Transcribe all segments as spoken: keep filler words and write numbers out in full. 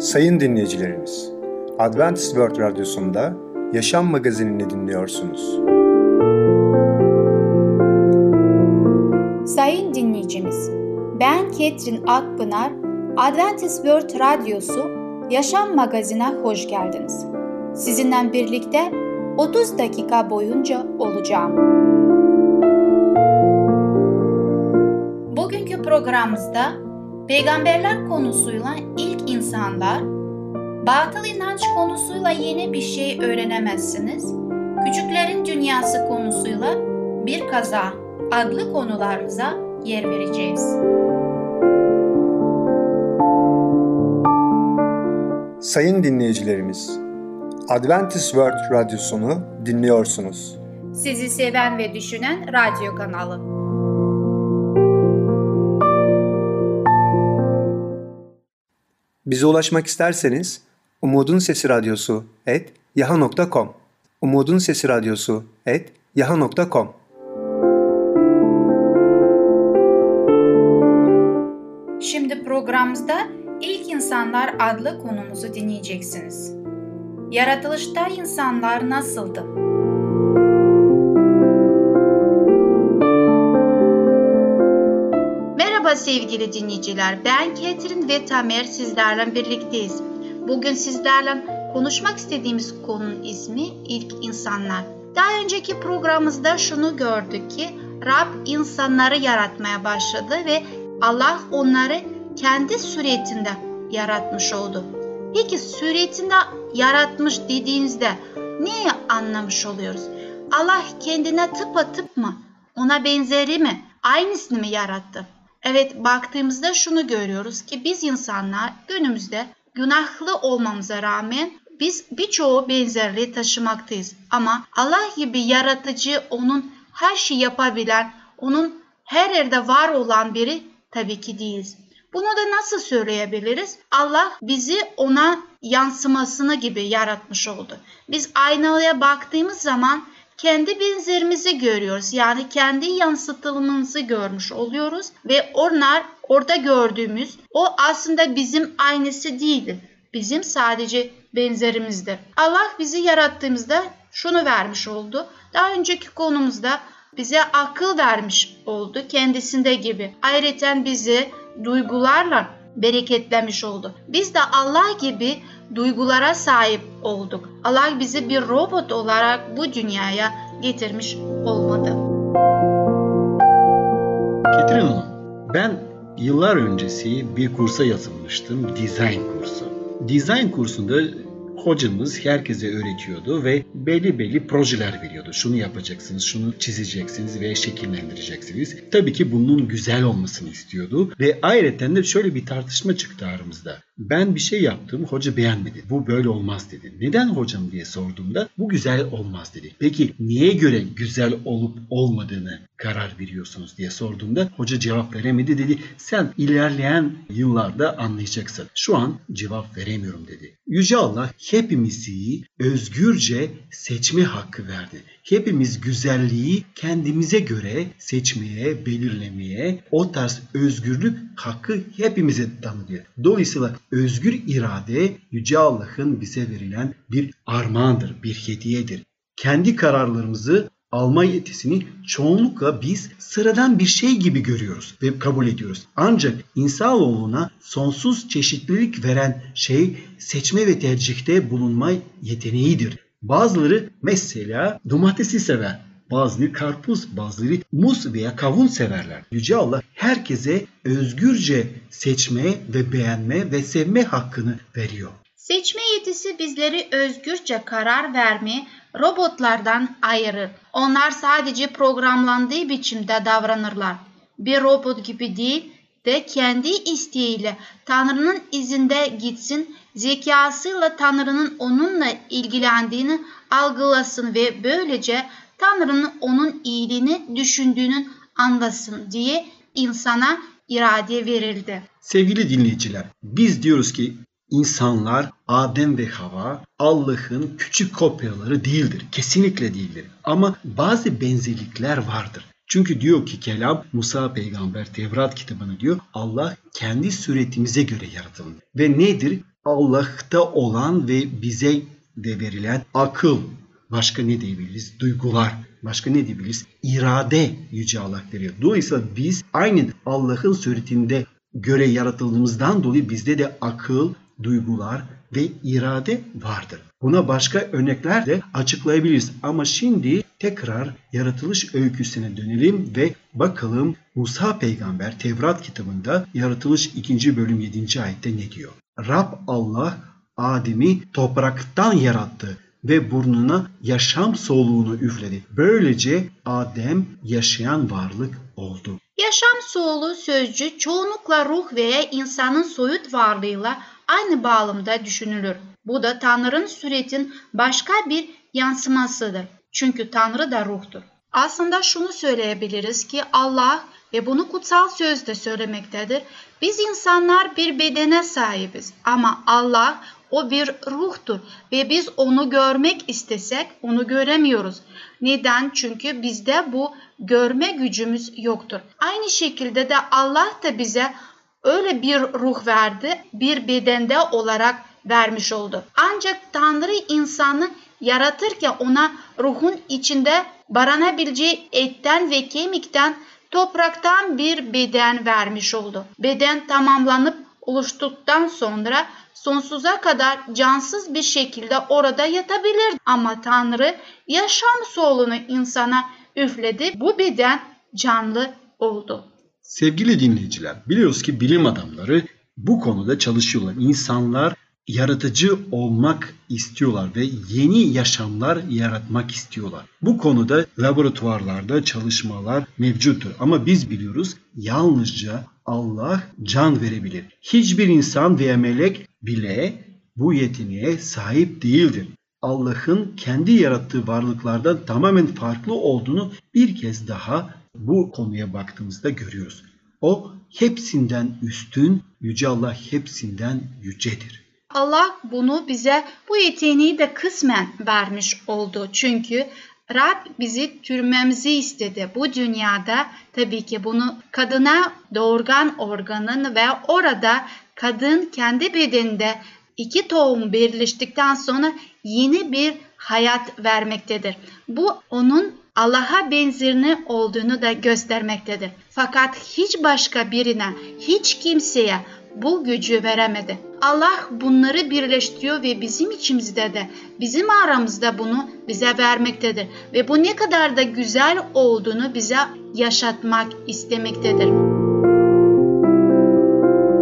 Sayın dinleyicilerimiz, Adventist World Radyosu'nda Yaşam Magazinini dinliyorsunuz. Sayın dinleyicimiz, ben Ketrin Akpınar, Adventist World Radyosu Yaşam Magazinine hoş geldiniz. Sizinle birlikte otuz dakika boyunca olacağım. Bugünkü programımızda peygamberler konusuyla ilk insanlar, batıl inanç konusuyla yeni bir şey öğrenemezsiniz, küçüklerin dünyası konusuyla bir kaza adlı konularımıza yer vereceğiz. Sayın dinleyicilerimiz, Adventist World Radyosunu dinliyorsunuz. Sizi seven ve düşünen radyo kanalı. Bize ulaşmak isterseniz Umudun Sesi Radyosu et yaha nokta com Umudun Sesi Radyosu et yaha nokta com Şimdi programımızda ilk insanlar adlı konumuzu dinleyeceksiniz. Yaratılışta insanlar nasıldı? Sevgili dinleyiciler, ben Catherine ve Tamer sizlerle birlikteyiz. Bugün sizlerle konuşmak istediğimiz konunun ismi ilk insanlar. Daha önceki programımızda şunu gördük ki Rab insanları yaratmaya başladı ve Allah onları kendi suretinde yaratmış oldu. Peki suretinde yaratmış dediğinizde neyi anlamış oluyoruz? Allah kendine tıpatıp mı, ona benzeri mi, aynısını mı yarattı? Evet, baktığımızda şunu görüyoruz ki biz insanlar günümüzde günahlı olmamıza rağmen biz birçoğu benzerliği taşımaktayız. Ama Allah gibi yaratıcı, onun her şeyi yapabilen, onun her yerde var olan biri tabii ki değiliz. Bunu da nasıl söyleyebiliriz? Allah bizi ona yansımasını gibi yaratmış oldu. Biz aynaya baktığımız zaman kendi benzerimizi görüyoruz, yani kendi yansıtılımımızı görmüş oluyoruz ve onlar orada gördüğümüz o aslında bizim aynısı değildir. Bizim sadece benzerimizdir. Allah bizi yarattığımızda şunu vermiş oldu. Daha önceki konumuzda bize akıl vermiş oldu kendisinde gibi. Ayrıca bizi duygularla bereketlemiş oldu. Biz de Allah gibi duygulara sahip olduk. Allah bizi bir robot olarak bu dünyaya getirmiş olmadı. Ketrin Hanım, ben yıllar öncesi bir kursa yazılmıştım. Design kursu. Design kursunda hocamız herkese öğretiyordu ve belli belli projeler veriyordu. Şunu yapacaksınız, şunu çizeceksiniz ve şekillendireceksiniz. Tabii ki bunun güzel olmasını istiyordu ve ayrıca de şöyle bir tartışma çıktı aramızda. Ben bir şey yaptım, hoca beğenmedi. Bu böyle olmaz dedi. Neden hocam diye sorduğumda bu güzel olmaz dedi. Peki niye göre güzel olup olmadığını karar veriyorsunuz diye sorduğumda hoca cevap veremedi, dedi. Sen ilerleyen yıllarda anlayacaksın. Şu an cevap veremiyorum dedi. Yüce Allah hepimizi özgürce seçme hakkı verdi. Hepimiz güzelliği kendimize göre seçmeye, belirlemeye, o tarz özgürlük hakkı hepimize tanınıyor. Dolayısıyla özgür irade Yüce Allah'ın bize verilen bir armağandır, bir hediyedir. Kendi kararlarımızı alma yetisini çoğunlukla biz sıradan bir şey gibi görüyoruz ve kabul ediyoruz. Ancak insanoğluna sonsuz çeşitlilik veren şey seçme ve tercihte bulunma yeteneğidir. Bazıları mesela domatesi sever, bazıları karpuz, bazıları muz veya kavun severler. Yüce Allah herkese özgürce seçme ve beğenme ve sevme hakkını veriyor. Seçme yetisi bizleri özgürce karar verme, robotlardan ayırır. Onlar sadece programlandığı biçimde davranırlar. Bir robot gibi değil de kendi isteğiyle Tanrı'nın izinde gitsin, zekasıyla Tanrı'nın onunla ilgilendiğini algılasın ve böylece Tanrı'nın onun iyiliğini düşündüğünü anlasın diye insana irade verildi. Sevgili dinleyiciler, biz diyoruz ki İnsanlar, Adem ve Havva Allah'ın küçük kopyaları değildir. Kesinlikle değildir. Ama bazı benzerlikler vardır. Çünkü diyor ki kelam, Musa Peygamber Tevrat kitabını diyor, Allah kendi suretimize göre yaratıldı. Ve nedir? Allah'ta olan ve bize de verilen akıl, başka ne diyebiliriz? Duygular, başka ne diyebiliriz? İrade Yüce Allah veriyor. Dolayısıyla biz aynı Allah'ın suretinde göre yaratıldığımızdan dolayı bizde de akıl, duygular ve irade vardır. Buna başka örnekler de açıklayabiliriz. Ama şimdi tekrar yaratılış öyküsüne dönelim ve bakalım Musa Peygamber Tevrat kitabında Yaratılış ikinci bölüm yedinci ayette ne diyor? Rab Allah Adem'i topraktan yarattı ve burnuna yaşam soluğunu üfledi. Böylece Adem yaşayan varlık oldu. Yaşam soluğu sözcüğü çoğunlukla ruh veya insanın soyut varlığıyla aynı bağlamda düşünülür. Bu da Tanrı'nın suretin başka bir yansımasıdır. Çünkü Tanrı da ruhtur. Aslında şunu söyleyebiliriz ki Allah ve bunu kutsal söz de söylemektedir. Biz insanlar bir bedene sahibiz ama Allah o bir ruhtur ve biz onu görmek istesek onu göremiyoruz. Neden? Çünkü bizde bu görme gücümüz yoktur. Aynı şekilde de Allah da bize öyle bir ruh verdi, bir bedende olarak vermiş oldu. Ancak Tanrı insanı yaratırken ona ruhun içinde barınabileceği etten ve kemikten, topraktan bir beden vermiş oldu. Beden tamamlanıp oluştuktan sonra sonsuza kadar cansız bir şekilde orada yatabilir. Ama Tanrı yaşam soluğunu insana üfledi. Bu beden canlı oldu. Sevgili dinleyiciler, biliyoruz ki bilim adamları bu konuda çalışıyorlar. İnsanlar yaratıcı olmak istiyorlar ve yeni yaşamlar yaratmak istiyorlar. Bu konuda laboratuvarlarda çalışmalar mevcuttur. Ama biz biliyoruz yalnızca Allah can verebilir. Hiçbir insan veya melek bile bu yeteneğe sahip değildir. Allah'ın kendi yarattığı varlıklardan tamamen farklı olduğunu bir kez daha bu konuya baktığımızda görüyoruz. O hepsinden üstün, Yüce Allah hepsinden yücedir. Allah bunu bize, bu yeteneği de kısmen vermiş oldu. Çünkü Rab bizi türmemizi istedi. Bu dünyada tabii ki bunu kadına doğurgan organın ve orada kadın kendi bedeninde iki tohum birleştikten sonra yeni bir hayat vermektedir. Bu onun Allah'a benzerini olduğunu da göstermektedir. Fakat hiç başka birine, hiç kimseye bu gücü veremedi. Allah bunları birleştiriyor ve bizim içimizde de, bizim aramızda bunu bize vermektedir. Ve bu ne kadar da güzel olduğunu bize yaşatmak istemektedir.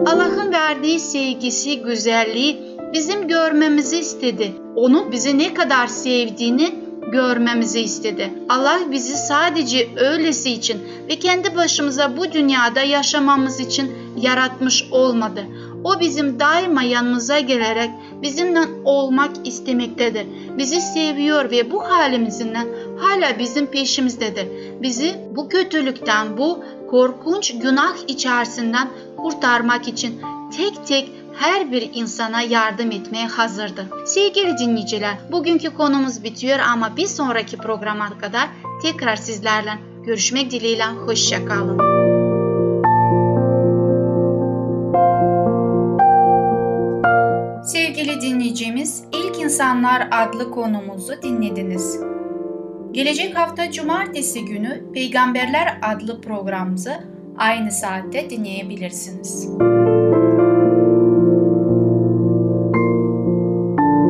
Allah'ın verdiği sevgisi, güzelliği bizim görmemizi istedi. Onu bizi ne kadar sevdiğini görmemizi istedi. Allah bizi sadece öylesi için ve kendi başımıza bu dünyada yaşamamız için yaratmış olmadı. O bizim daima yanımıza gelerek bizimle olmak istemektedir. Bizi seviyor ve bu halimizden hala bizim peşimizdedir. Bizi bu kötülükten, bu korkunç günah içerisinden kurtarmak için tek tek her bir insana yardım etmeye hazırdı. Sevgili dinleyiciler, bugünkü konumuz bitiyor ama bir sonraki programa kadar tekrar sizlerle görüşmek dileğiyle hoşça kalın. Sevgili dinleyicimiz, İlk İnsanlar adlı konumuzu dinlediniz. Gelecek hafta Cumartesi günü Peygamberler adlı programımızı aynı saatte dinleyebilirsiniz.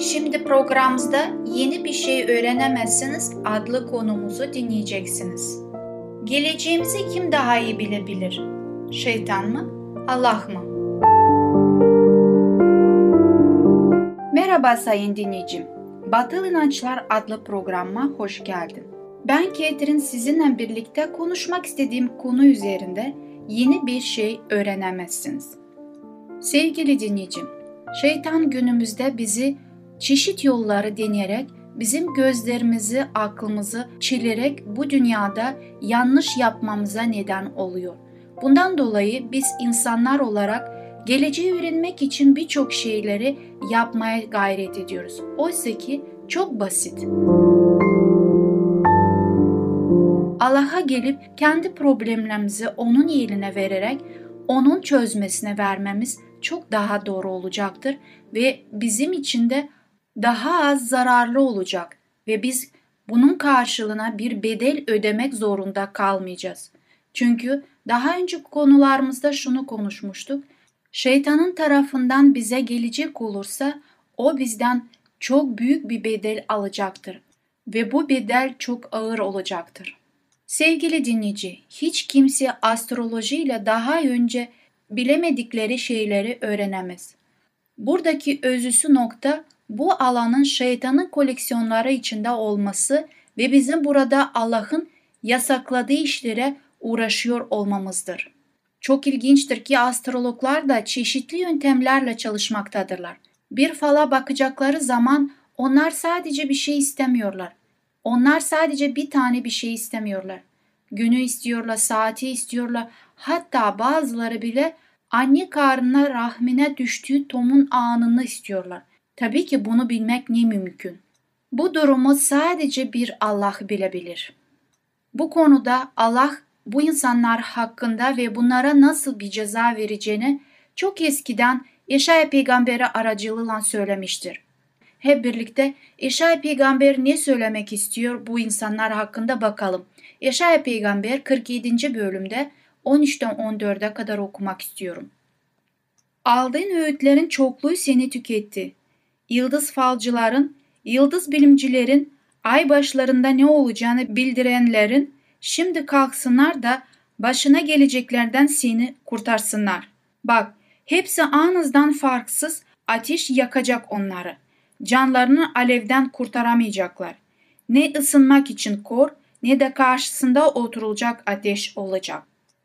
Şimdi programımızda Yeni Bir Şey Öğrenemezsiniz adlı konumuzu dinleyeceksiniz. Geleceğimizi kim daha iyi bilebilir? Şeytan mı? Allah mı? Merhaba sayın dinleyicim. Batıl İnançlar adlı programa hoş geldin. Ben Catherine, sizinle birlikte konuşmak istediğim konu üzerinde yeni bir şey öğrenemezsiniz. Sevgili dinleyicim, şeytan günümüzde bizi çeşit yolları deneyerek bizim gözlerimizi, aklımızı çelerek bu dünyada yanlış yapmamıza neden oluyor. Bundan dolayı biz insanlar olarak geleceği öğrenmek için birçok şeyleri yapmaya gayret ediyoruz. Oysa ki çok basit. Allah'a gelip kendi problemlerimizi onun eline vererek onun çözmesine vermemiz çok daha doğru olacaktır ve bizim için de daha az zararlı olacak ve biz bunun karşılığına bir bedel ödemek zorunda kalmayacağız. Çünkü daha önce konularımızda şunu konuşmuştuk. Şeytanın tarafından bize gelecek olursa o bizden çok büyük bir bedel alacaktır ve bu bedel çok ağır olacaktır. Sevgili dinleyici, hiç kimse astrolojiyle daha önce bilemedikleri şeyleri öğrenemez. Buradaki özüsü nokta bu alanın şeytanın koleksiyonları içinde olması ve bizim burada Allah'ın yasakladığı işlere uğraşıyor olmamızdır. Çok ilginçtir ki astrologlar da çeşitli yöntemlerle çalışmaktadırlar. Bir fala bakacakları zaman onlar sadece bir şey istemiyorlar. Onlar sadece bir tane bir şey istemiyorlar. Günü istiyorlar, saati istiyorlar. Hatta bazıları bile anne karnına, rahmine düştüğü tohum anını istiyorlar. Tabii ki bunu bilmek ne mümkün. Bu durumu sadece bir Allah bilebilir. Bu konuda Allah bu insanlar hakkında ve bunlara nasıl bir ceza vereceğini çok eskiden Yeşaya Peygamber'e aracılığıyla söylemiştir. Hep birlikte Yeşaya Peygamber ne söylemek istiyor bu insanlar hakkında bakalım. Yeşaya Peygamber kırk yedinci bölümde on üçten on dörde kadar okumak istiyorum. Aldığın öğütlerin çokluğu seni tüketti. Yıldız falcıların, yıldız bilimcilerin, ay başlarında ne olacağını bildirenlerin şimdi kalksınlar da başına geleceklerden seni kurtarsınlar. Bak, hepsi anızdan farksız ateş yakacak onları. Canlarını alevden kurtaramayacaklar. Ne ısınmak için kor ne de karşısında oturulacak ateş olacak.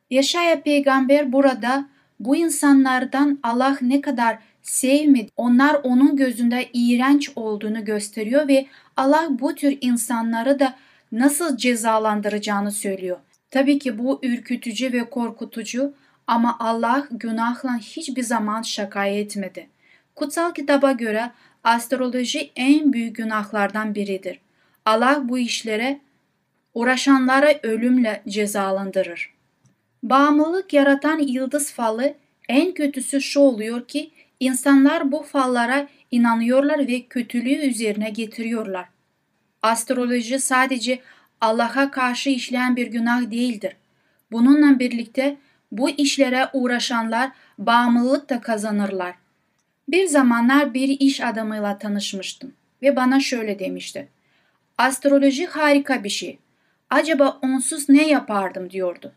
Yeşaya Peygamber burada bu insanlardan Allah ne kadar sevmedi, onlar onun gözünde iğrenç olduğunu gösteriyor ve Allah bu tür insanları da nasıl cezalandıracağını söylüyor. Tabii ki bu ürkütücü ve korkutucu ama Allah günahla hiçbir zaman şaka etmedi. Kutsal kitaba göre astroloji en büyük günahlardan biridir. Allah bu işlere uğraşanları ölümle cezalandırır. Bağımlılık yaratan yıldız falı en kötüsü şu oluyor ki insanlar bu fallara inanıyorlar ve kötülüğü üzerine getiriyorlar. Astroloji sadece Allah'a karşı işleyen bir günah değildir. Bununla birlikte bu işlere uğraşanlar bağımlılık da kazanırlar. Bir zamanlar bir iş adamıyla tanışmıştım ve bana şöyle demişti. Astroloji harika bir şey. Acaba onsuz ne yapardım diyordu.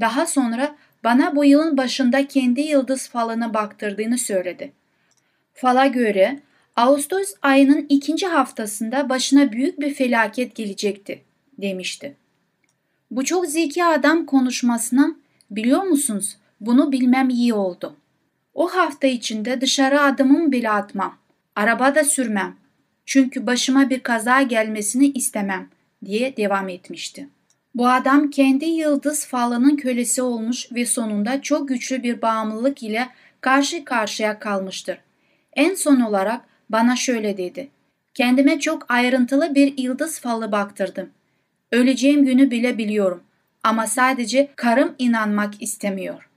Daha sonra bana bu yılın başında kendi yıldız falına baktırdığını söyledi. Fala göre Ağustos ayının ikinci haftasında başına büyük bir felaket gelecekti demişti. Bu çok zeki adam konuşmasına biliyor musunuz? Bunu bilmem iyi oldu. O hafta içinde dışarı adımımı bile atmam, arabada sürmem çünkü başıma bir kaza gelmesini istemem diye devam etmişti. Bu adam kendi yıldız falının kölesi olmuş ve sonunda çok güçlü bir bağımlılık ile karşı karşıya kalmıştır. En son olarak bana şöyle dedi. Kendime çok ayrıntılı bir yıldız falı baktırdım. Öleceğim günü bile biliyorum ama sadece karım inanmak istemiyor.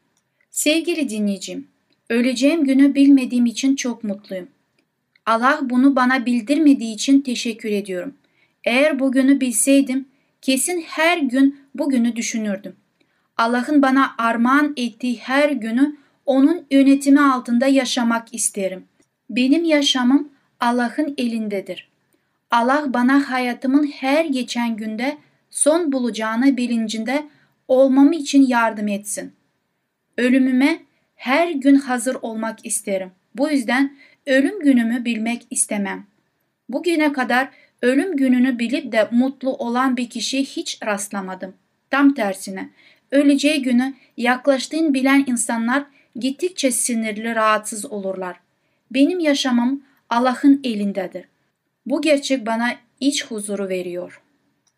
Sevgili dinleyicim, öleceğim günü bilmediğim için çok mutluyum. Allah bunu bana bildirmediği için teşekkür ediyorum. Eğer bugünü bilseydim kesin her gün bugünü düşünürdüm. Allah'ın bana armağan ettiği her günü onun yönetimi altında yaşamak isterim. Benim yaşamım Allah'ın elindedir. Allah bana hayatımın her geçen günde son bulacağını bilincinde olmam için yardım etsin. Ölümüme her gün hazır olmak isterim. Bu yüzden ölüm günümü bilmek istemem. Bugüne kadar ölüm gününü bilip de mutlu olan bir kişiye hiç rastlamadım. Tam tersine, öleceği günü yaklaştığını bilen insanlar gittikçe sinirli, rahatsız olurlar. Benim yaşamım Allah'ın elindedir. Bu gerçek bana iç huzuru veriyor.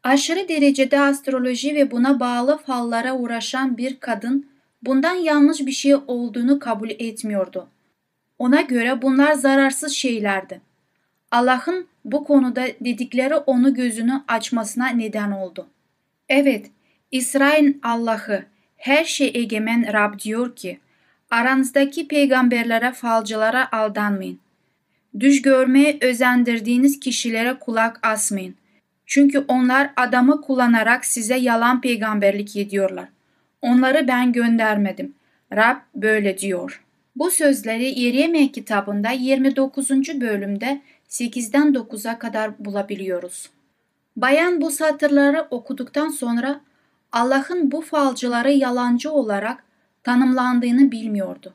Aşırı derecede astroloji ve buna bağlı fallara uğraşan bir kadın bundan yanlış bir şey olduğunu kabul etmiyordu. Ona göre bunlar zararsız şeylerdi. Allah'ın bu konuda dedikleri onu gözünü açmasına neden oldu. Evet, İsrail Allah'ı, her şey egemen Rab diyor ki, aranızdaki peygamberlere, falcılara aldanmayın. Düş görmeye özendirdiğiniz kişilere kulak asmayın. Çünkü onlar adamı kullanarak size yalan peygamberlik ediyorlar. Onları ben göndermedim. Rab böyle diyor. Bu sözleri Yeremye kitabında yirmi dokuzuncu bölümde sekizden dokuza kadar bulabiliyoruz. Bayan bu satırları okuduktan sonra Allah'ın bu falcıları yalancı olarak tanımlandığını bilmiyordu.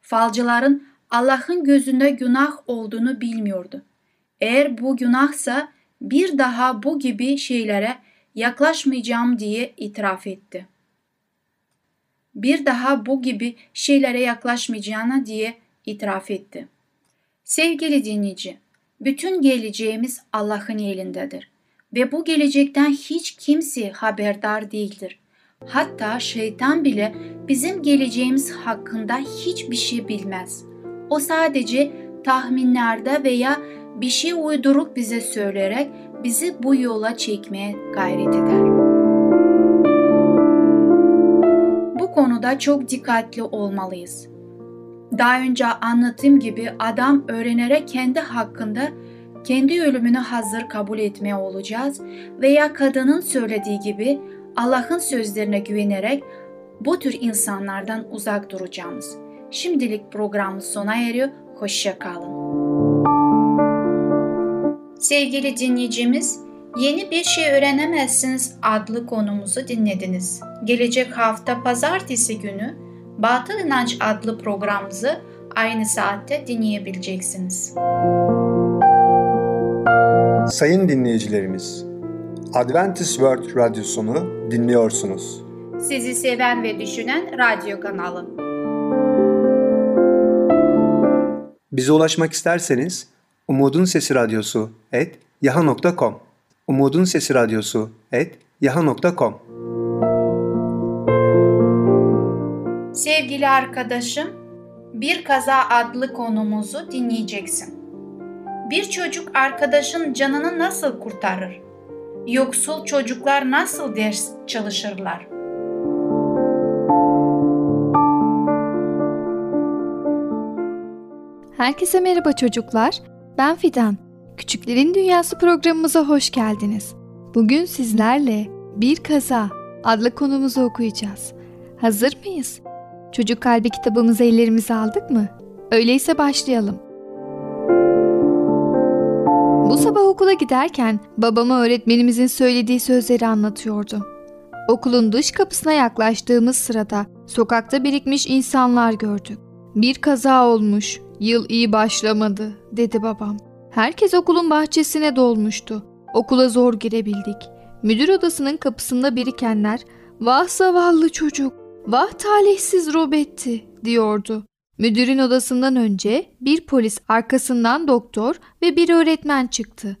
Falcıların Allah'ın gözünde günah olduğunu bilmiyordu. Eğer bu günahsa bir daha bu gibi şeylere yaklaşmayacağım diye itiraf etti. Bir daha bu gibi şeylere yaklaşmayacağına diye itiraf etti. Sevgili dinleyici, bütün geleceğimiz Allah'ın elindedir ve bu gelecekten hiç kimse haberdar değildir. Hatta şeytan bile bizim geleceğimiz hakkında hiçbir şey bilmez. O sadece tahminlerde veya bir şey uydurup bize söyleyerek bizi bu yola çekmeye gayret eder. Bu konuda çok dikkatli olmalıyız. Daha önce anlattığım gibi adam öğrenerek kendi hakkında kendi ölümünü hazır kabul etmeye olacağız veya kadının söylediği gibi Allah'ın sözlerine güvenerek bu tür insanlardan uzak duracağımız. Şimdilik programımız sona eriyor. Hoşça kalın. Sevgili dinleyicimiz, Yeni Bir Şey Öğrenemezsiniz adlı konumuzu dinlediniz. Gelecek hafta pazartesi günü Batıl İnanç adlı programımızı aynı saatte dinleyebileceksiniz. Sayın dinleyicilerimiz, Adventist World Radyosunu dinliyorsunuz. Sizi seven ve düşünen radyo kanalı. Bize ulaşmak isterseniz Umudun Sesi Radyosu et yaha nokta com Umudun Sesi Radyosu et yaha nokta com. Sevgili arkadaşım, Bir Kaza adlı konumuzu dinleyeceksin. Bir çocuk arkadaşın canını nasıl kurtarır? Yoksul çocuklar nasıl ders çalışırlar? Herkese merhaba çocuklar. Ben Fidan. Küçüklerin Dünyası programımıza hoş geldiniz. Bugün sizlerle Bir Kaza adlı konumuzu okuyacağız. Hazır mıyız? Çocuk Kalbi kitabımızı ellerimize aldık mı? Öyleyse başlayalım. Bu sabah okula giderken babama öğretmenimizin söylediği sözleri anlatıyordum. Okulun dış kapısına yaklaştığımız sırada sokakta birikmiş insanlar gördük. Bir kaza olmuş, yıl iyi başlamadı, dedi babam. Herkes okulun bahçesine dolmuştu. Okula zor girebildik. Müdür odasının kapısında birikenler, "Vah zavallı çocuk, vah talihsiz Robetti," diyordu. Müdürün odasından önce bir polis, arkasından doktor ve bir öğretmen çıktı.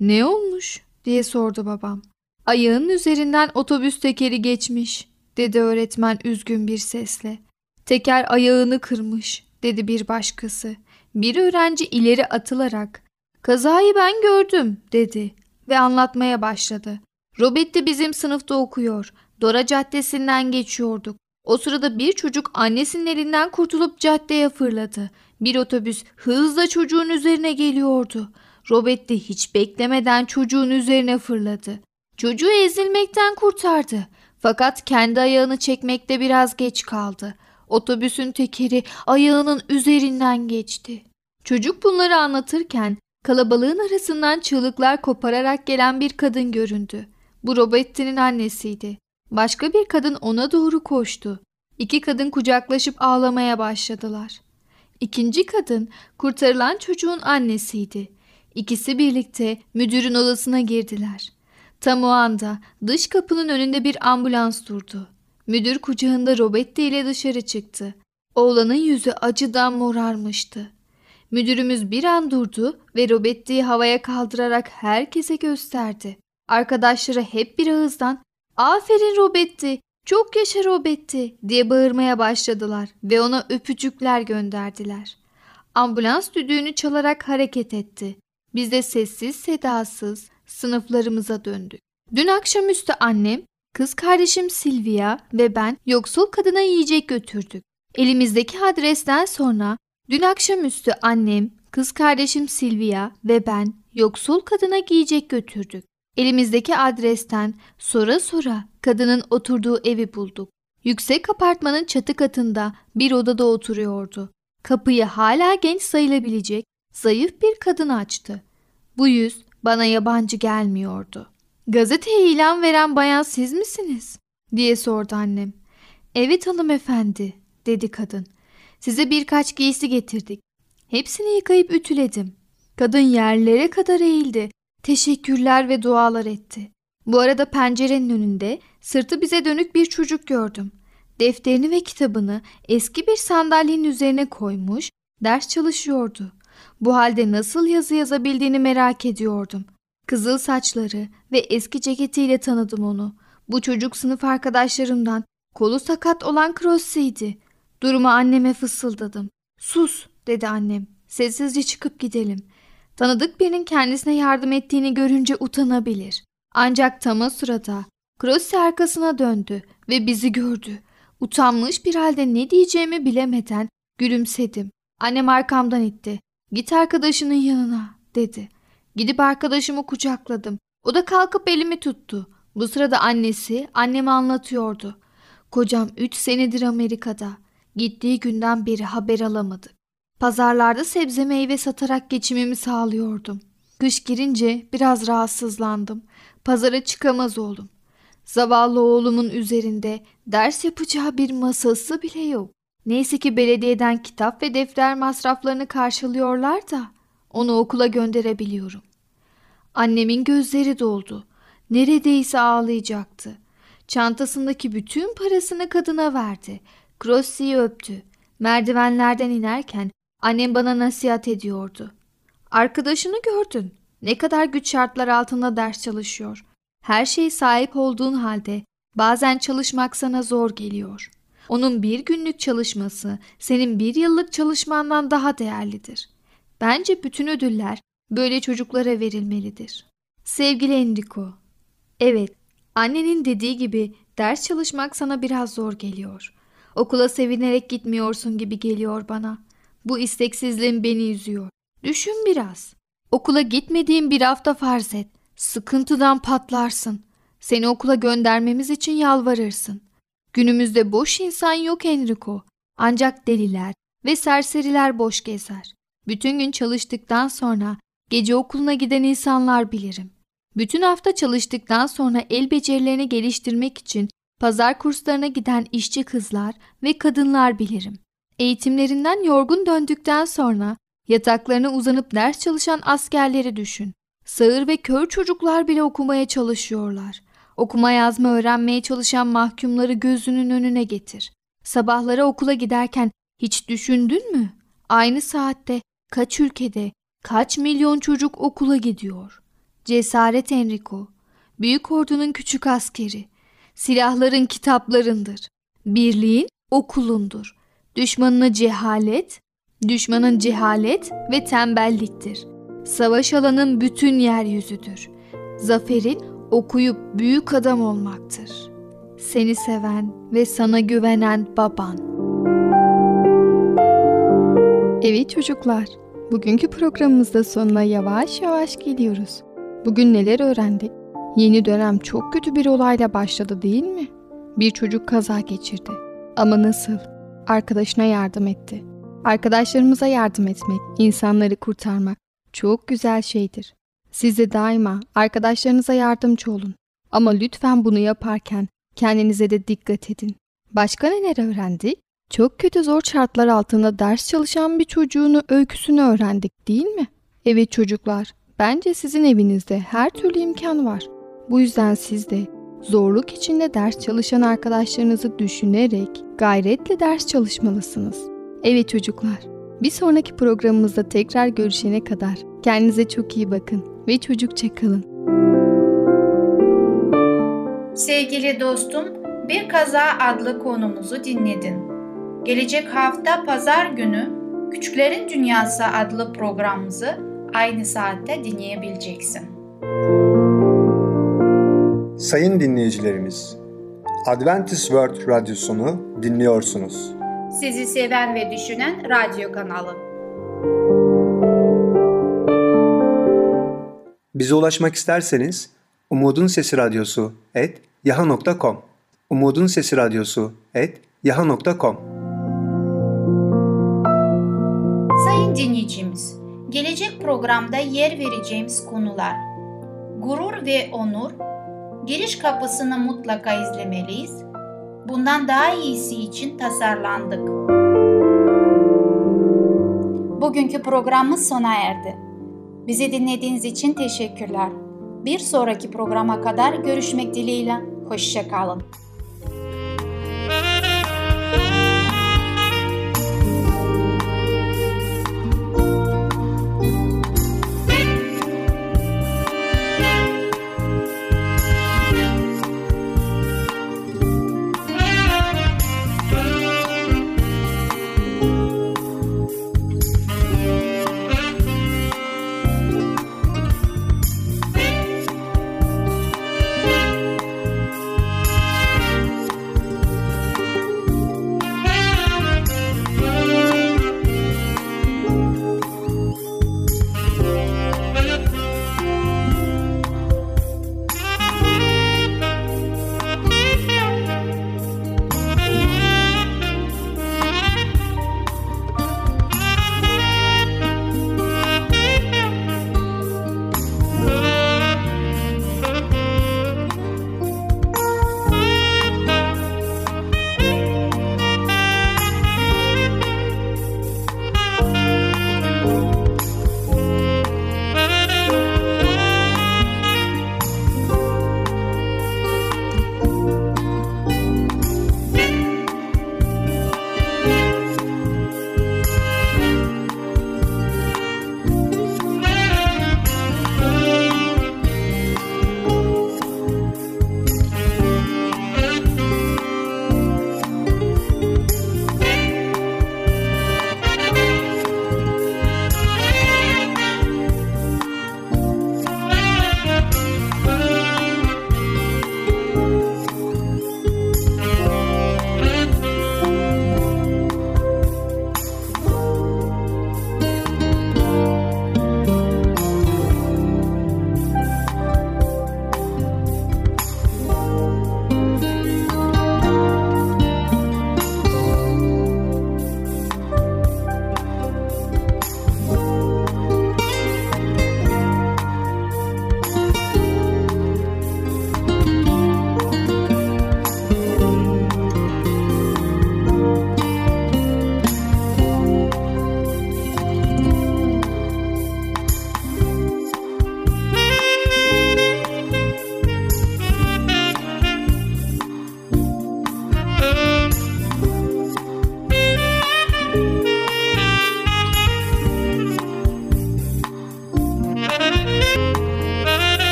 "Ne olmuş?" diye sordu babam. "Ayağının üzerinden otobüs tekeri geçmiş," dedi öğretmen üzgün bir sesle. "Teker ayağını kırmış," dedi bir başkası. Bir öğrenci ileri atılarak "Kazayı ben gördüm," dedi ve anlatmaya başladı. "Robetti bizim sınıfta okuyor. Dora Caddesi'nden geçiyorduk. O sırada bir çocuk annesinin elinden kurtulup caddeye fırladı. Bir otobüs hızla çocuğun üzerine geliyordu. Robetti hiç beklemeden çocuğun üzerine fırladı. Çocuğu ezilmekten kurtardı. Fakat kendi ayağını çekmekte biraz geç kaldı. Otobüsün tekeri ayağının üzerinden geçti." Çocuk bunları anlatırken kalabalığın arasından çığlıklar kopararak gelen bir kadın göründü. Bu Robetti'nin annesiydi. Başka bir kadın ona doğru koştu. İki kadın kucaklaşıp ağlamaya başladılar. İkinci kadın kurtarılan çocuğun annesiydi. İkisi birlikte müdürün odasına girdiler. Tam o anda dış kapının önünde bir ambulans durdu. Müdür kucağında Robetti ile dışarı çıktı. Oğlanın yüzü acıdan morarmıştı. Müdürümüz bir an durdu ve Robetti'yi havaya kaldırarak herkese gösterdi. Arkadaşları hep bir ağızdan "Aferin Robetti, çok yaşa Robetti" diye bağırmaya başladılar ve ona öpücükler gönderdiler. Ambulans düdüğünü çalarak hareket etti. Biz de sessiz sedasız sınıflarımıza döndük. Dün akşamüstü annem, kız kardeşim Silvia ve ben yoksul kadına yiyecek götürdük. Elimizdeki adresten sonra dün akşamüstü annem, kız kardeşim Silvia ve ben yoksul kadına giyecek götürdük. Elimizdeki adresten sora sora kadının oturduğu evi bulduk. Yüksek apartmanın çatı katında bir odada oturuyordu. Kapıyı hala genç sayılabilecek zayıf bir kadın açtı. Bu yüz bana yabancı gelmiyordu. "Gazeteye ilan veren bayan siz misiniz?" diye sordu annem. "Evet hanımefendi," dedi kadın. "Size birkaç giysi getirdik. Hepsini yıkayıp ütüledim." Kadın yerlere kadar eğildi. Teşekkürler ve dualar etti. Bu arada pencerenin önünde sırtı bize dönük bir çocuk gördüm. Defterini ve kitabını eski bir sandalyenin üzerine koymuş, ders çalışıyordu. Bu halde nasıl yazı yazabildiğini merak ediyordum. Kızıl saçları ve eski ceketiyle tanıdım onu. Bu çocuk sınıf arkadaşlarımdan kolu sakat olan Crossi'ydi. Durumu anneme fısıldadım. "Sus," dedi annem. "Sessizce çıkıp gidelim. Tanıdık birinin kendisine yardım ettiğini görünce utanabilir." Ancak tam o sırada Crossi arkasına döndü ve bizi gördü. Utanmış bir halde ne diyeceğimi bilemeden gülümsedim. Annem arkamdan itti. "Git arkadaşının yanına," dedi. Gidip arkadaşımı kucakladım. O da kalkıp elimi tuttu. Bu sırada annesi anneme anlatıyordu. "Kocam üç senedir Amerika'da. Gittiği günden beri haber alamadık. Pazarlarda sebze meyve satarak geçimimi sağlıyordum. Kış girince biraz rahatsızlandım. Pazara çıkamaz oldum. Zavallı oğlumun üzerinde ders yapacağı bir masası bile yok. Neyse ki belediyeden kitap ve defter masraflarını karşılıyorlar da onu okula gönderebiliyorum." Annemin gözleri doldu. Neredeyse ağlayacaktı. Çantasındaki bütün parasını kadına verdi. Crossi'yi öptü. Merdivenlerden inerken annem bana nasihat ediyordu. "Arkadaşını gördün. Ne kadar güç şartlar altında ders çalışıyor. Her şeye sahip olduğun halde bazen çalışmak sana zor geliyor. Onun bir günlük çalışması senin bir yıllık çalışmandan daha değerlidir. Bence bütün ödüller böyle çocuklara verilmelidir. Sevgili Enrico." "Evet, annenin dediği gibi ders çalışmak sana biraz zor geliyor. Okula sevinerek gitmiyorsun gibi geliyor bana. Bu isteksizliğin beni üzüyor. Düşün biraz. Okula gitmediğin bir hafta farz et. Sıkıntıdan patlarsın. Seni okula göndermemiz için yalvarırsın. Günümüzde boş insan yok Enrico. Ancak deliler ve serseriler boş gezer. Bütün gün çalıştıktan sonra gece okuluna giden insanlar bilirim. Bütün hafta çalıştıktan sonra el becerilerini geliştirmek için pazar kurslarına giden işçi kızlar ve kadınlar bilirim. Eğitimlerinden yorgun döndükten sonra yataklarına uzanıp ders çalışan askerleri düşün. Sağır ve kör çocuklar bile okumaya çalışıyorlar. Okuma yazma öğrenmeye çalışan mahkumları gözünün önüne getir. Sabahları okula giderken hiç düşündün mü? Aynı saatte kaç ülkede kaç milyon çocuk okula gidiyor? Cesaret Enrico. Büyük ordunun küçük askeri. Silahların kitaplarındır. Birliğin okulundur. Düşmanına cehalet, düşmanın cehalet ve tembelliktir. Savaş alanın bütün yeryüzüdür. Zaferin okuyup büyük adam olmaktır. Seni seven ve sana güvenen baban." Evet çocuklar, bugünkü programımızda sonuna yavaş yavaş geliyoruz. Bugün neler öğrendik? Yeni dönem çok kötü bir olayla başladı değil mi? Bir çocuk kaza geçirdi. Ama nasıl? Arkadaşına yardım etti. Arkadaşlarımıza yardım etmek, insanları kurtarmak çok güzel şeydir. Siz de daima arkadaşlarınıza yardımcı olun. Ama lütfen bunu yaparken kendinize de dikkat edin. Başka neler öğrendik? Çok kötü zor şartlar altında ders çalışan bir çocuğun öyküsünü öğrendik değil mi? Evet çocuklar, bence sizin evinizde her türlü imkan var. Bu yüzden siz de zorluk içinde ders çalışan arkadaşlarınızı düşünerek gayretle ders çalışmalısınız. Evet çocuklar, Bir sonraki programımızda tekrar görüşene kadar kendinize çok iyi bakın ve çocukça kalın. Sevgili dostum, Bir Kaza adlı konumuzu dinledin. Gelecek hafta pazar günü Küçüklerin Dünyası adlı programımızı aynı saatte dinleyebileceksin. Sayın dinleyicilerimiz, Adventist World Radyosunu dinliyorsunuz. Sizi seven ve düşünen radyo kanalı. Bize ulaşmak isterseniz Umudun Sesi Radyosu et yaha nokta com Umudun Sesi Radyosu et yaha nokta com. Sayın dinleyicimiz, gelecek programda yer vereceğimiz konular: gurur ve onur, giriş kapısını mutlaka izlemeliyiz. Bundan daha iyisi için tasarlandık. Bugünkü programımız sona erdi. Bizi dinlediğiniz için teşekkürler. Bir sonraki programa kadar görüşmek dileğiyle. Hoşça kalın.